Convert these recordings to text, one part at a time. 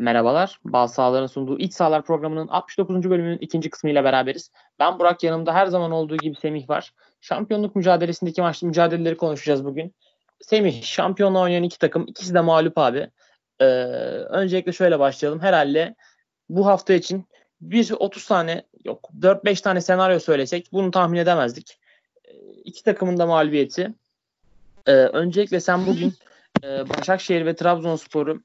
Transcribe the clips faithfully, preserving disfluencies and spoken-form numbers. Merhabalar. Bazı sahaların sunduğu İç Sahalar programının altmış dokuzuncu bölümünün ikinci kısmıyla beraberiz. Ben Burak, yanımda her zaman olduğu gibi Semih var. Şampiyonluk mücadelesindeki maçlı mücadeleleri konuşacağız bugün. Semih, şampiyonla oynayan iki takım. İkisi de mağlup abi. Ee, öncelikle şöyle başlayalım. Herhalde bu hafta için bir otuz tane, yok dört beş tane senaryo söylesek bunu tahmin edemezdik. Ee, iki takımın da mağlubiyeti. Ee, öncelikle sen bugün e, Başakşehir ve Trabzonspor'u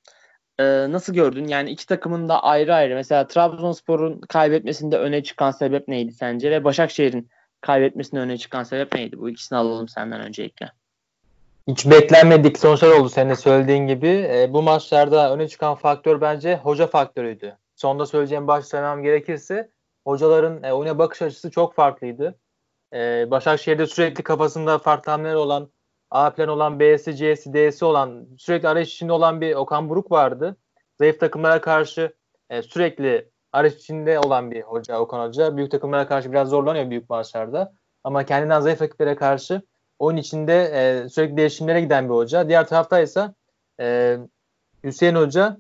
Ee, nasıl gördün? Yani iki takımın da ayrı ayrı. Mesela Trabzonspor'un kaybetmesinde öne çıkan sebep neydi sence? Ve Başakşehir'in kaybetmesinde öne çıkan sebep neydi? Bu ikisini alalım senden öncelikle. Hiç beklenmedik sonuçlar oldu senin de söylediğin gibi. E, bu maçlarda öne çıkan faktör bence hoca faktörüydü. Sonda söyleyeceğim, başlamam gerekirse hocaların e, oyuna bakış açısı çok farklıydı. E, Başakşehir'de sürekli kafasında farklı hamleler olan, A plan olan, B'si, C'si, D'si olan, sürekli arayış içinde olan bir Okan Buruk vardı. Zayıf takımlara karşı e, sürekli arayış içinde olan bir hoca Okan Hoca. Büyük takımlara karşı biraz zorlanıyor büyük maçlarda. Ama kendinden zayıf rakiplere karşı oyun içinde e, sürekli değişimlere giden bir hoca. Diğer tarafta ise e, Hüseyin Hoca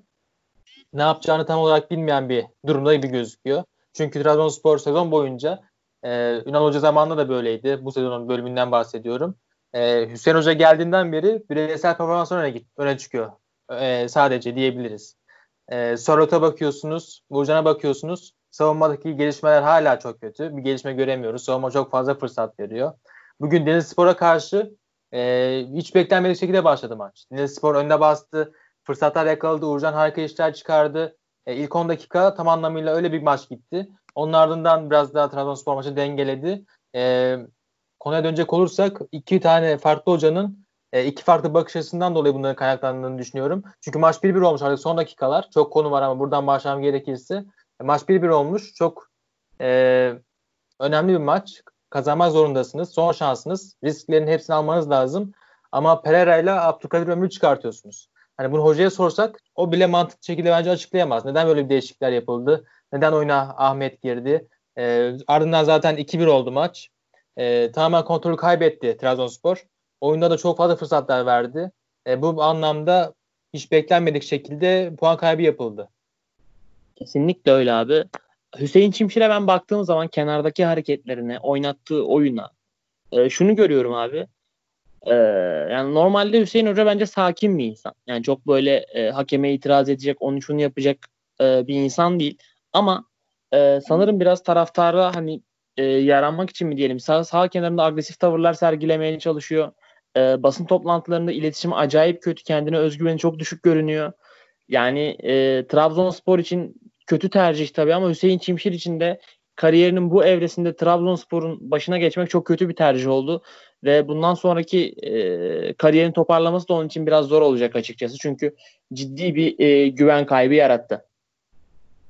ne yapacağını tam olarak bilmeyen bir durumda gibi gözüküyor. Çünkü Trabzonspor sezon boyunca e, Ünal Hoca zamanında da böyleydi. Bu sezonun bölümünden bahsediyorum. Ee, Hüseyin Hoca geldiğinden beri bireysel performans öne, öne çıkıyor. Ee, sadece diyebiliriz. Ee, Sørloth'a bakıyorsunuz, Uğurcan'a bakıyorsunuz. Savunmadaki gelişmeler hala çok kötü. Bir gelişme göremiyoruz. Savunma çok fazla fırsat veriyor. Bugün Denizlispor'a karşı e, hiç beklenmedik şekilde başladı maç. Denizlispor önde bastı. Fırsatlar yakaladı. Uğurcan harika işler çıkardı. E, ilk on dakika tam anlamıyla öyle bir maç gitti. Onun ardından biraz daha Trabzonspor maçı dengeledi. Evet. Konuya dönecek olursak iki tane farklı hocanın iki farklı bakış açısından dolayı bunların kaynaklandığını düşünüyorum. Çünkü maç bir bir olmuş artık son dakikalar. Çok konu var ama buradan başlamam gerekirse. Maç bir bir olmuş. Çok e, önemli bir maç. Kazanmak zorundasınız. Son şansınız. Risklerin hepsini almanız lazım. Ama Pereira ile Abdülkadir Ömür'ü çıkartıyorsunuz. Hani bunu hocaya sorsak o bile mantıklı şekilde bence açıklayamaz. Neden böyle bir değişiklikler yapıldı? Neden oyuna Ahmet girdi? E, ardından zaten iki bir oldu maç. E, tamamen kontrolü kaybetti Trabzonspor. Oyunda da çok fazla fırsatlar verdi. E, bu anlamda hiç beklenmedik şekilde puan kaybı yapıldı. Kesinlikle öyle abi. Hüseyin Çimşir'e ben baktığım zaman kenardaki hareketlerine, oynattığı oyuna e, şunu görüyorum abi. E, yani normalde Hüseyin Hoca bence sakin bir insan. Yani çok böyle e, hakeme itiraz edecek, onun şunu yapacak e, bir insan değil. Ama e, sanırım biraz taraftara hani E, yaranmak için mi diyelim, sağ, sağ kenarında agresif tavırlar sergilemeye çalışıyor. E, basın toplantılarında iletişim acayip kötü, kendine özgüveni çok düşük görünüyor. Yani e, Trabzonspor için kötü tercih tabii ama Hüseyin Çimşir için de kariyerinin bu evresinde Trabzonspor'un başına geçmek çok kötü bir tercih oldu. Ve bundan sonraki e, kariyerin toparlaması da onun için biraz zor olacak açıkçası. Çünkü ciddi bir e, güven kaybı yarattı.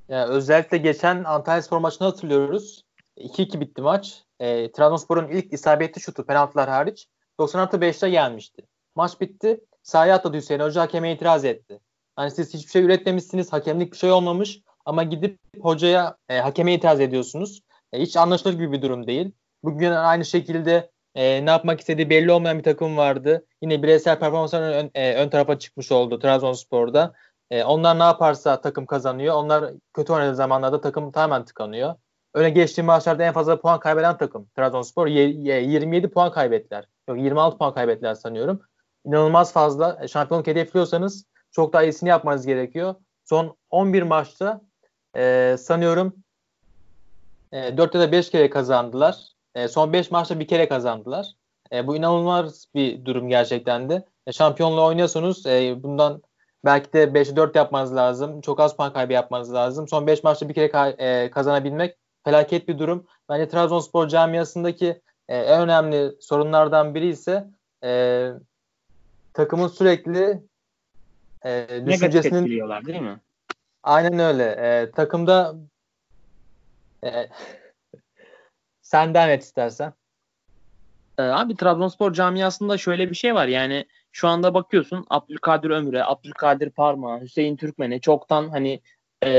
Yani özellikle geçen Antalyaspor maçını hatırlıyoruz. iki iki bitti maç. E, Trabzonspor'un ilk isabetli şutu penaltılar hariç doksan artı beşte gelmişti. Maç bitti. Sahaya atladı Hüseyin Hoca, hakeme itiraz etti. Hani siz hiçbir şey üretmemişsiniz, hakemlik bir şey olmamış ama gidip hocaya e, hakeme itiraz ediyorsunuz. E, hiç anlaşılır gibi bir durum değil. Bugün aynı şekilde e, ne yapmak istediği belli olmayan bir takım vardı. Yine bireysel performansların ön, e, ön tarafa çıkmış oldu Trabzonspor'da. E, onlar ne yaparsa takım kazanıyor. Onlar kötü oynadığı zamanlarda takım tamamen tıkanıyor. Öne geçtiğim maçlarda en fazla puan kaybeden takım Trabzonspor. yirmi yedi puan kaybettiler. Yok, yirmi altı puan kaybettiler sanıyorum. İnanılmaz fazla. Şampiyonluk hedefliyorsanız çok daha iyisini yapmanız gerekiyor. Son on bir maçta e, sanıyorum e, dört ya da beş kere kazandılar. E, son beş maçta bir kere kazandılar. E, bu inanılmaz bir durum gerçekten de. E, şampiyonluğa oynuyorsunuz. E, bundan belki de beşe dört yapmanız lazım. Çok az puan kaybı yapmanız lazım. Son beş maçta bir kere ka- e, kazanabilmek felaket bir durum. Bence Trabzonspor camiasındaki e, en önemli sorunlardan biri ise e, takımın sürekli e, düşüncesinin... Negatif değil mi? Aynen öyle. E, takımda e, sen devam et istersen. E, abi Trabzonspor camiasında şöyle bir şey var. Yani şu anda bakıyorsun Abdülkadir Ömür'e, Abdülkadir Parmağa, Hüseyin Türkmen'e çoktan hani e,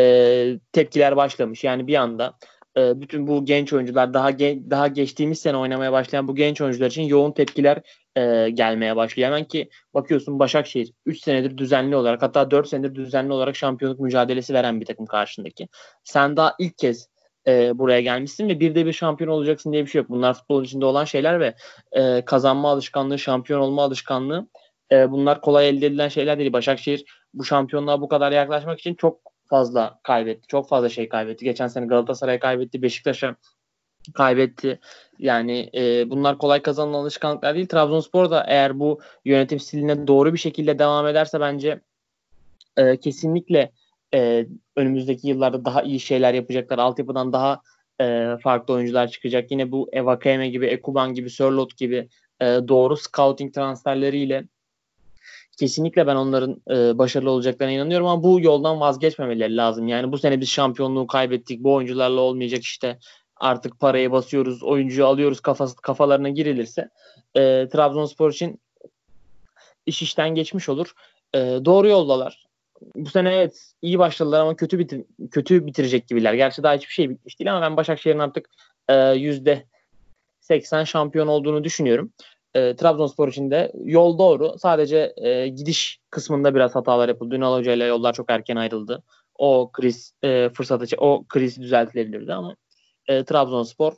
tepkiler başlamış. Yani bir anda e, bütün bu genç oyuncular, daha ge- daha geçtiğimiz sene oynamaya başlayan bu genç oyuncular için yoğun tepkiler e, gelmeye başlıyor. Hemen ki bakıyorsun Başakşehir üç senedir düzenli olarak, hatta dört senedir düzenli olarak şampiyonluk mücadelesi veren bir takım karşındaki. Sen daha ilk kez e, buraya gelmişsin ve bir de bir şampiyon olacaksın diye bir şey yok. Bunlar futbol içinde olan şeyler ve e, kazanma alışkanlığı, şampiyon olma alışkanlığı, e, bunlar kolay elde edilen şeyler değil. Başakşehir bu şampiyonluğa bu kadar yaklaşmak için çok fazla kaybetti. Çok fazla şey kaybetti. Geçen sene Galatasaray'a kaybetti. Beşiktaş'a kaybetti. Yani e, bunlar kolay kazanılan alışkanlıklar değil. Trabzonspor da eğer bu yönetim stiline doğru bir şekilde devam ederse bence e, kesinlikle e, önümüzdeki yıllarda daha iyi şeyler yapacaklar. Altyapıdan daha e, farklı oyuncular çıkacak. Yine bu Evakeme gibi, Ekuban gibi, Sørloth gibi e, doğru scouting transferleriyle kesinlikle ben onların e, başarılı olacaklarına inanıyorum, ama bu yoldan vazgeçmemeleri lazım. Yani bu sene biz şampiyonluğu kaybettik, bu oyuncularla olmayacak işte, artık parayı basıyoruz, oyuncuyu alıyoruz kafası, kafalarına girilirse e, Trabzonspor için iş işten geçmiş olur. E, doğru yoldalar. Bu sene evet iyi başladılar ama kötü bitir, kötü bitirecek gibiler. Gerçi daha hiçbir şey bitmiş değil ama ben Başakşehir'in artık e, yüzde seksen şampiyon olduğunu düşünüyorum. E, Trabzonspor için de yol doğru. Sadece e, gidiş kısmında biraz hatalar yapıldı. Ünal Hoca ile yollar çok erken ayrıldı. O kriz e, fırsatı, o krizi düzeltilebilirdi ama e, Trabzonspor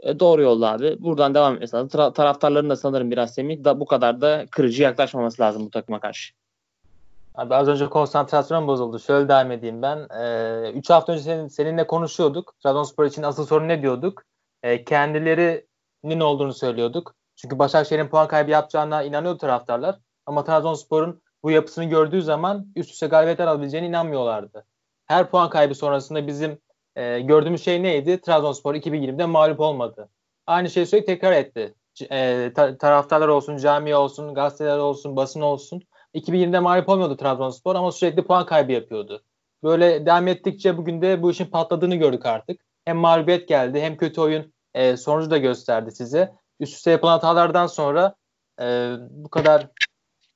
e, doğru yolda abi. Buradan devam etmesi lazım. Tra- taraftarların da sanırım biraz Semih da bu kadar da kırıcı yaklaşmaması lazım bu takıma karşı. Abi az önce konsantrasyon bozuldu. Şöyle devam edeyim ben. üç e, hafta önce senin, seninle konuşuyorduk. Trabzonspor için asıl sorun ne diyorduk? E, kendilerinin olduğunu söylüyorduk. Çünkü Başakşehir'in puan kaybı yapacağına inanıyordu taraftarlar. Ama Trabzonspor'un bu yapısını gördüğü zaman üst üste galibiyetler alabileceğine inanmıyorlardı. Her puan kaybı sonrasında bizim e, gördüğümüz şey neydi? Trabzonspor iki bin yirmide mağlup olmadı. Aynı şeyi sürekli tekrar etti. E, ta- taraftarlar olsun, camia olsun, gazeteler olsun, basın olsun. iki bin yirmide mağlup olmuyordu Trabzonspor ama sürekli puan kaybı yapıyordu. Böyle devam ettikçe bugün de bu işin patladığını gördük artık. Hem mağlubiyet geldi hem kötü oyun e, sonucu da gösterdi size. Üst üste yapılan hatalardan sonra e, bu kadar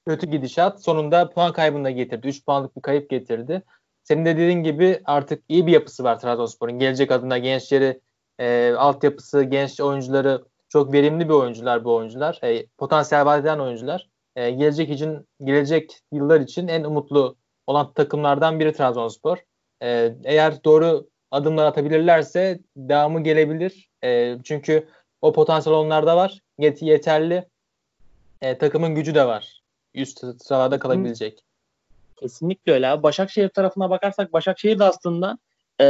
kötü gidişat sonunda puan kaybını da getirdi. üç puanlık bir kayıp getirdi. Senin de dediğin gibi artık iyi bir yapısı var Trabzonspor'un. Gelecek adına gençleri, e, altyapısı, genç oyuncuları, çok verimli bir oyuncular bu oyuncular. E, potansiyel vaat eden oyuncular. E, gelecek için, gelecek yıllar için en umutlu olan takımlardan biri Trabzonspor. E, eğer doğru adımlar atabilirlerse devamı gelebilir. E, çünkü o potansiyel onlarda var. Yet- yeterli e, takımın gücü de var. Üst sıralarda kalabilecek. Kesinlikle öyle abi. Başakşehir tarafına bakarsak Başakşehir de aslında e,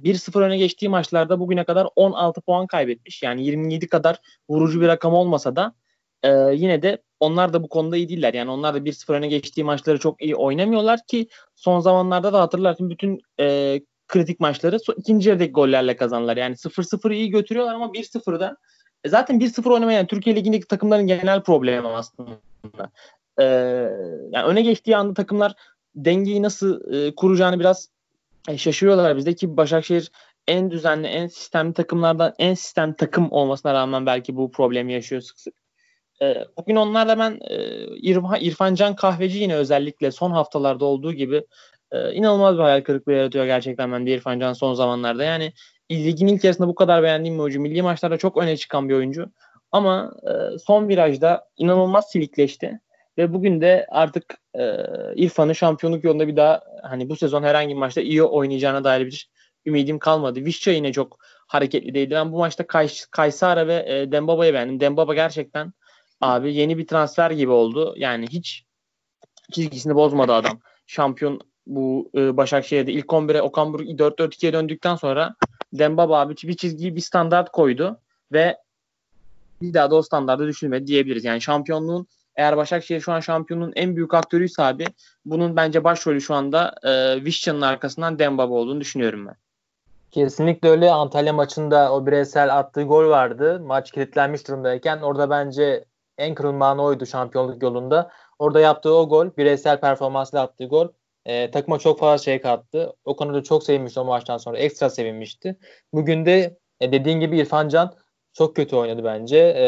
bir sıfır öne geçtiği maçlarda bugüne kadar on altı puan kaybetmiş. Yani yirmi yedi kadar vurucu bir rakam olmasa da e, yine de onlar da bu konuda iyi değiller. Yani onlar da bir sıfır öne geçtiği maçları çok iyi oynamıyorlar ki son zamanlarda da hatırlarsın bütün e, kritik maçları so- ikinci yarıdaki gollerle kazanlar. Yani sıfır sıfırı iyi götürüyorlar ama bir sıfırda zaten bir sıfır oynamayan Türkiye Ligi'ndeki takımların genel problemi aslında. Ee, yani öne geçtiği anda takımlar dengeyi nasıl e, kuracağını biraz e, şaşırıyorlar bizde ki Başakşehir en düzenli, en sistemli takımlardan, en sistemli takım olmasına rağmen belki bu problemi yaşıyor sık sık. E, bugün onlarla ben e, İrfan, İrfan Can Kahveci yine özellikle son haftalarda olduğu gibi e, inanılmaz bir hayal kırıklığı yaratıyor gerçekten ben de İrfan Can son zamanlarda. Yani ligin ilk yarısında bu kadar beğendiğim bir oyuncu. Milli maçlarda çok öne çıkan bir oyuncu. Ama e, son virajda inanılmaz silikleşti. Ve bugün de artık e, İrfan'ın şampiyonluk yolunda bir daha hani bu sezon herhangi bir maçta iyi oynayacağına dair bir ümidim kalmadı. Vişça yine çok hareketli değildi. Ben bu maçta Kays- Kaysara ve e, Dembaba'yı beğendim. Dembaba gerçekten abi yeni bir transfer gibi oldu. Yani hiç çizgisini bozmadı adam. Şampiyon bu e, Başakşehir'de ilk on bire Okan Buruk dört dört ikiye döndükten sonra Dembaba abi bir çizgiyi bir standart koydu ve bir daha da o standarda düşülmedi diyebiliriz. Yani şampiyonluğun, eğer Başakşehir şu an şampiyonluğun en büyük aktörüyse abi bunun bence başrolü şu anda e, Vişça'nın arkasından Dembaba olduğunu düşünüyorum ben. Kesinlikle öyle. Antalya maçında o bireysel attığı gol vardı. Maç kilitlenmiş durumdayken orada bence en kırılma anı oydu şampiyonluk yolunda. Orada yaptığı o gol, bireysel performansla attığı gol E, takıma çok fazla şey kattı. O konuda çok sevinmişti o maçtan sonra. Ekstra sevinmişti. Bugün de e, dediğin gibi İrfan Can çok kötü oynadı bence. E,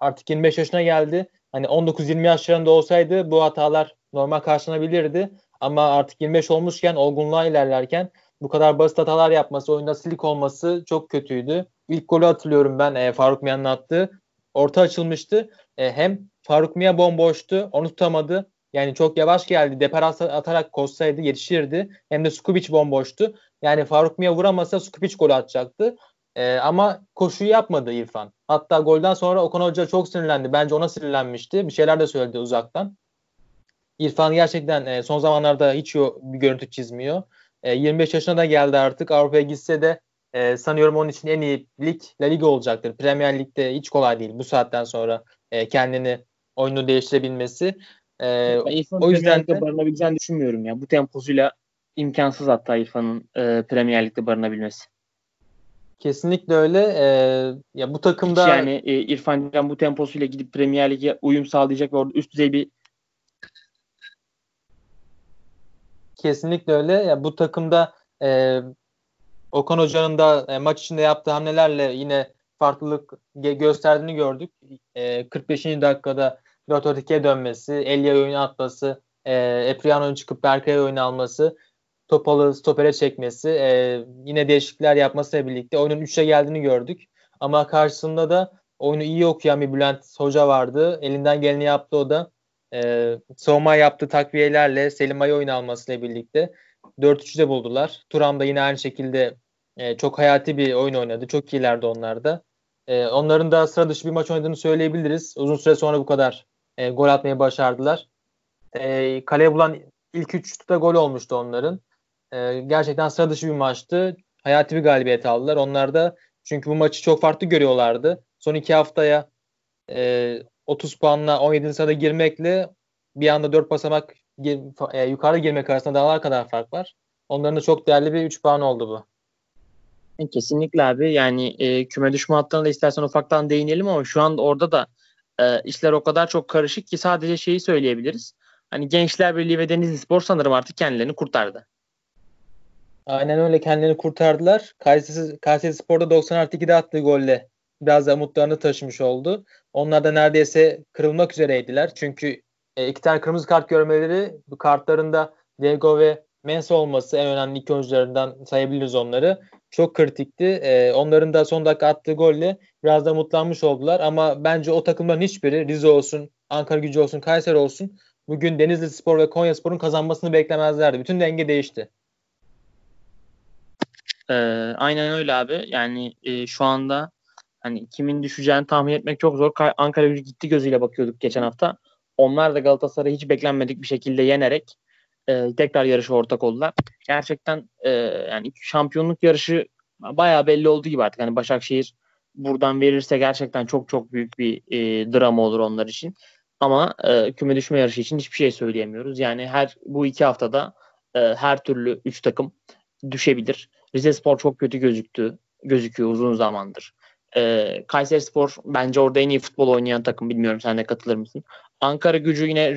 artık yirmi beş yaşına geldi. Hani on dokuz yirmi yaşlarında olsaydı bu hatalar normal karşılanabilirdi. Ama artık yirmi beş olmuşken, olgunluğa ilerlerken bu kadar basit hatalar yapması, oyunda silik olması çok kötüydü. İlk golü hatırlıyorum ben, e, Faruk Mian'ın attığı. Orta açılmıştı. E, hem Faruk Mian bomboştu, onu tutamadı. Yani çok yavaş geldi. Depar atarak koşsaydı yetişirdi. Hem de Sukubić bomboştu. Yani Faruk Mian vuramasa Sukubić golü atacaktı. E, ama koşuyu yapmadı İrfan. Hatta golden sonra Okan Hoca çok sinirlendi. Bence ona sinirlenmişti. Bir şeyler de söyledi uzaktan. İrfan gerçekten e, son zamanlarda hiç yo, bir görüntü çizmiyor. E, yirmi beş yaşına da geldi artık. Avrupa'ya gitse de e, sanıyorum onun için en iyi lig La Liga olacaktır. Premier Lig'de hiç kolay değil bu saatten sonra e, kendini, oyunu değiştirebilmesi. E, o yüzden de barınabileceğini düşünmüyorum ya. Bu temposuyla imkansız hatta İrfan'ın e, Premier Lig'de barınabilmesi. Kesinlikle öyle. E, ya bu takımda hiç yani e, İrfan Can bu temposuyla gidip Premier Lig'e uyum sağlayacak ve orada üst düzey bir. Kesinlikle öyle. Yani bu takımda e, Okan Hoca'nın da e, maç içinde yaptığı hamlelerle yine farklılık ge- gösterdiğini gördük. E, kırk beşinci dakikada dört dört ikiye dönmesi, Elia oyunu atması, e, Epriano'nun çıkıp Berkay'a oyunu alması, Topal'ı stopere çekmesi, e, yine değişiklikler yapmasıyla birlikte oyunun üçe geldiğini gördük. Ama karşısında da oyunu iyi okuyan bir Bülent Hoca vardı. Elinden geleni yaptı o da. Ee, savunma yaptığı takviyelerle Selim Ay'ı oyun almasıyla birlikte dört üçü de buldular. Turam da yine aynı şekilde e, çok hayati bir oyun oynadı. Çok iyilerdi onlar da. E, onların da sıra dışı bir maç oynadığını söyleyebiliriz. Uzun süre sonra bu kadar e, gol atmayı başardılar. E, kaleye bulan ilk üç şutu da gol olmuştu onların. E, gerçekten sıra dışı bir maçtı. Hayati bir galibiyet aldılar. Onlar da çünkü bu maçı çok farklı görüyorlardı. Son iki haftaya eee otuz puanla on yedinci sırada girmekle bir anda dört basamak gir, e, yukarıda girmek arasında dağlar kadar fark var. Onların da çok değerli bir üç puan oldu bu. Kesinlikle abi. Yani e, küme düşme hattına da istersen ufaktan değinelim ama şu an orada da e, işler o kadar çok karışık ki sadece şeyi söyleyebiliriz. Hani Gençler Birliği ve Denizlispor sanırım artık kendilerini kurtardı. Aynen öyle, kendilerini kurtardılar. Kayserispor'da doksan artı ikide attığı golle biraz da umutlarını taşımış oldu. Onlar da neredeyse kırılmak üzereydiler. Çünkü e, iki tane kırmızı kart görmeleri, bu kartlarında Diego ve Mense olması, en önemli iki oyuncularından sayabiliriz onları. Çok kritikti. E, onların da son dakika attığı golle biraz da umutlanmış oldular. Ama bence o takımların hiçbiri, Rize olsun, Ankara Gücü olsun, Kayseri olsun, bugün Denizlispor ve Konyaspor'un kazanmasını beklemezlerdi. Bütün denge değişti. E, aynen öyle abi. Yani e, şu anda hani kimin düşeceğini tahmin etmek çok zor. Ankara Gücü gitti gözüyle bakıyorduk geçen hafta. Onlar da Galatasaray'ı hiç beklenmedik bir şekilde yenerek e, tekrar yarışa ortak oldular. Gerçekten e, yani şampiyonluk yarışı bayağı belli olduğu gibi artık. Hani Başakşehir buradan verirse gerçekten çok çok büyük bir e, drama olur onlar için. Ama e, küme düşme yarışı için hiçbir şey söyleyemiyoruz. Yani her bu iki haftada e, her türlü üç takım düşebilir. Rizespor çok kötü gözüktü, gözüküyor uzun zamandır. E, Kayserispor bence orada en iyi futbol oynayan takım. Bilmiyorum sen de katılır mısın? Ankara Gücü yine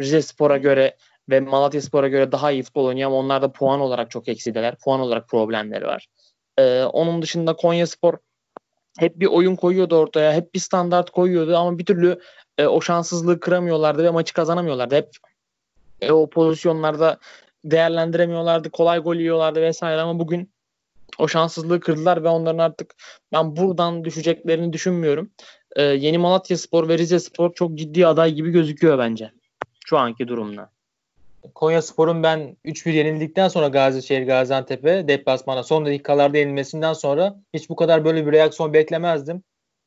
Rizespor'a göre ve Malatyaspor'a göre daha iyi futbol oynayan, onlar da puan olarak çok eksideler. Puan olarak problemleri var. E, onun dışında Konyaspor hep bir oyun koyuyordu ortaya. Hep bir standart koyuyordu ama bir türlü e, o şanssızlığı kıramıyorlardı ve maçı kazanamıyorlardı. Hep e, o pozisyonlarda değerlendiremiyorlardı. Kolay gol yiyorlardı vesaire ama bugün o şanssızlığı kırdılar ve onların artık ben buradan düşeceklerini düşünmüyorum. Ee, Yeni Malatyaspor ve Rizespor çok ciddi aday gibi gözüküyor bence şu anki durumda. Konyaspor'un ben üç bir yenildikten sonra Gazişehir Gaziantep'e deplasmana son dakikalarda yenilmesinden sonra hiç bu kadar böyle bir reaksiyon beklemezdim.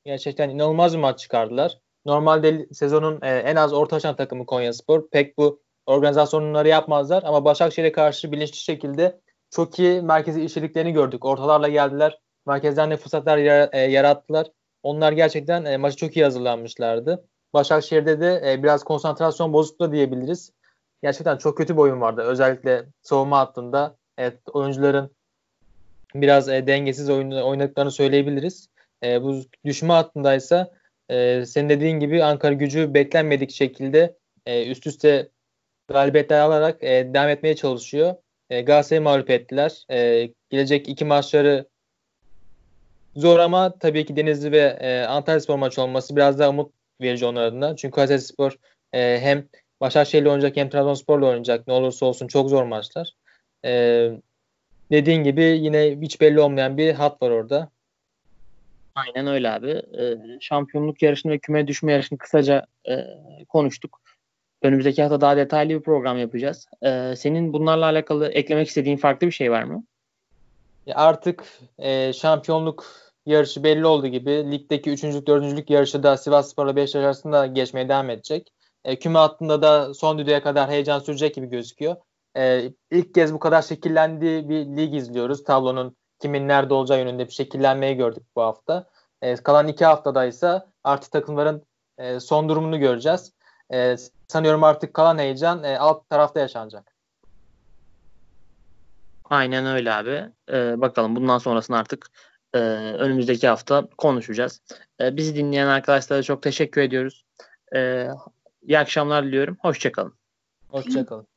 Gerçekten inanılmaz bir maç çıkardılar. Normalde sezonun en az orta açan takımı Konyaspor. Pek bu organizasyonları yapmazlar ama Başakşehir'e karşı bilinçli şekilde çok iyi merkezi işçiliklerini gördük. Ortalarla geldiler. Merkezden de fırsatlar yarattılar. Onlar gerçekten maçı çok iyi hazırlanmışlardı. Başakşehir'de de biraz konsantrasyon bozukluğu diyebiliriz. Gerçekten çok kötü bir oyun vardı. Özellikle savunma hattında. Evet, oyuncuların biraz dengesiz oynadıklarını söyleyebiliriz. Bu düşme hattındaysa senin dediğin gibi Ankara Gücü beklenmedik şekilde üst üste galibiyetler alarak devam etmeye çalışıyor. Galatasaray'ı mağlup ettiler. Ee, gelecek iki maçları zor ama tabii ki Denizli ve e, Antalyaspor maçı olması biraz daha umut verici onlar adına. Çünkü Kayserispor e, hem Başakşehir'le oynayacak hem Trabzonspor'la oynayacak. Ne olursa olsun çok zor maçlar. E, dediğin gibi yine hiç belli olmayan bir hat var orada. Aynen öyle abi. Ee, şampiyonluk yarışını ve küme düşme yarışını kısaca e, konuştuk. Önümüzdeki hafta daha detaylı bir program yapacağız. Ee, senin bunlarla alakalı eklemek istediğin farklı bir şey var mı? Artık e, şampiyonluk yarışı belli olduğu gibi ligdeki üçüncülük, dördüncülük yarışı da Sivasspor'la Beşiktaş arasında geçmeye devam edecek. E, küme hattında da son düdüğe kadar heyecan sürecek gibi gözüküyor. E, ilk kez bu kadar şekillendiği bir lig izliyoruz. Tablonun kimin nerede olacağı yönünde bir şekillenmeyi gördük bu hafta. E, kalan iki haftada ise artık takımların e, son durumunu göreceğiz. E, sanıyorum artık kalan heyecan e, alt tarafta yaşanacak. Aynen öyle abi. Ee, bakalım bundan sonrasını artık e, önümüzdeki hafta konuşacağız. E, bizi dinleyen arkadaşlara çok teşekkür ediyoruz. E, iyi akşamlar diliyorum. Hoşçakalın. Hoşçakalın.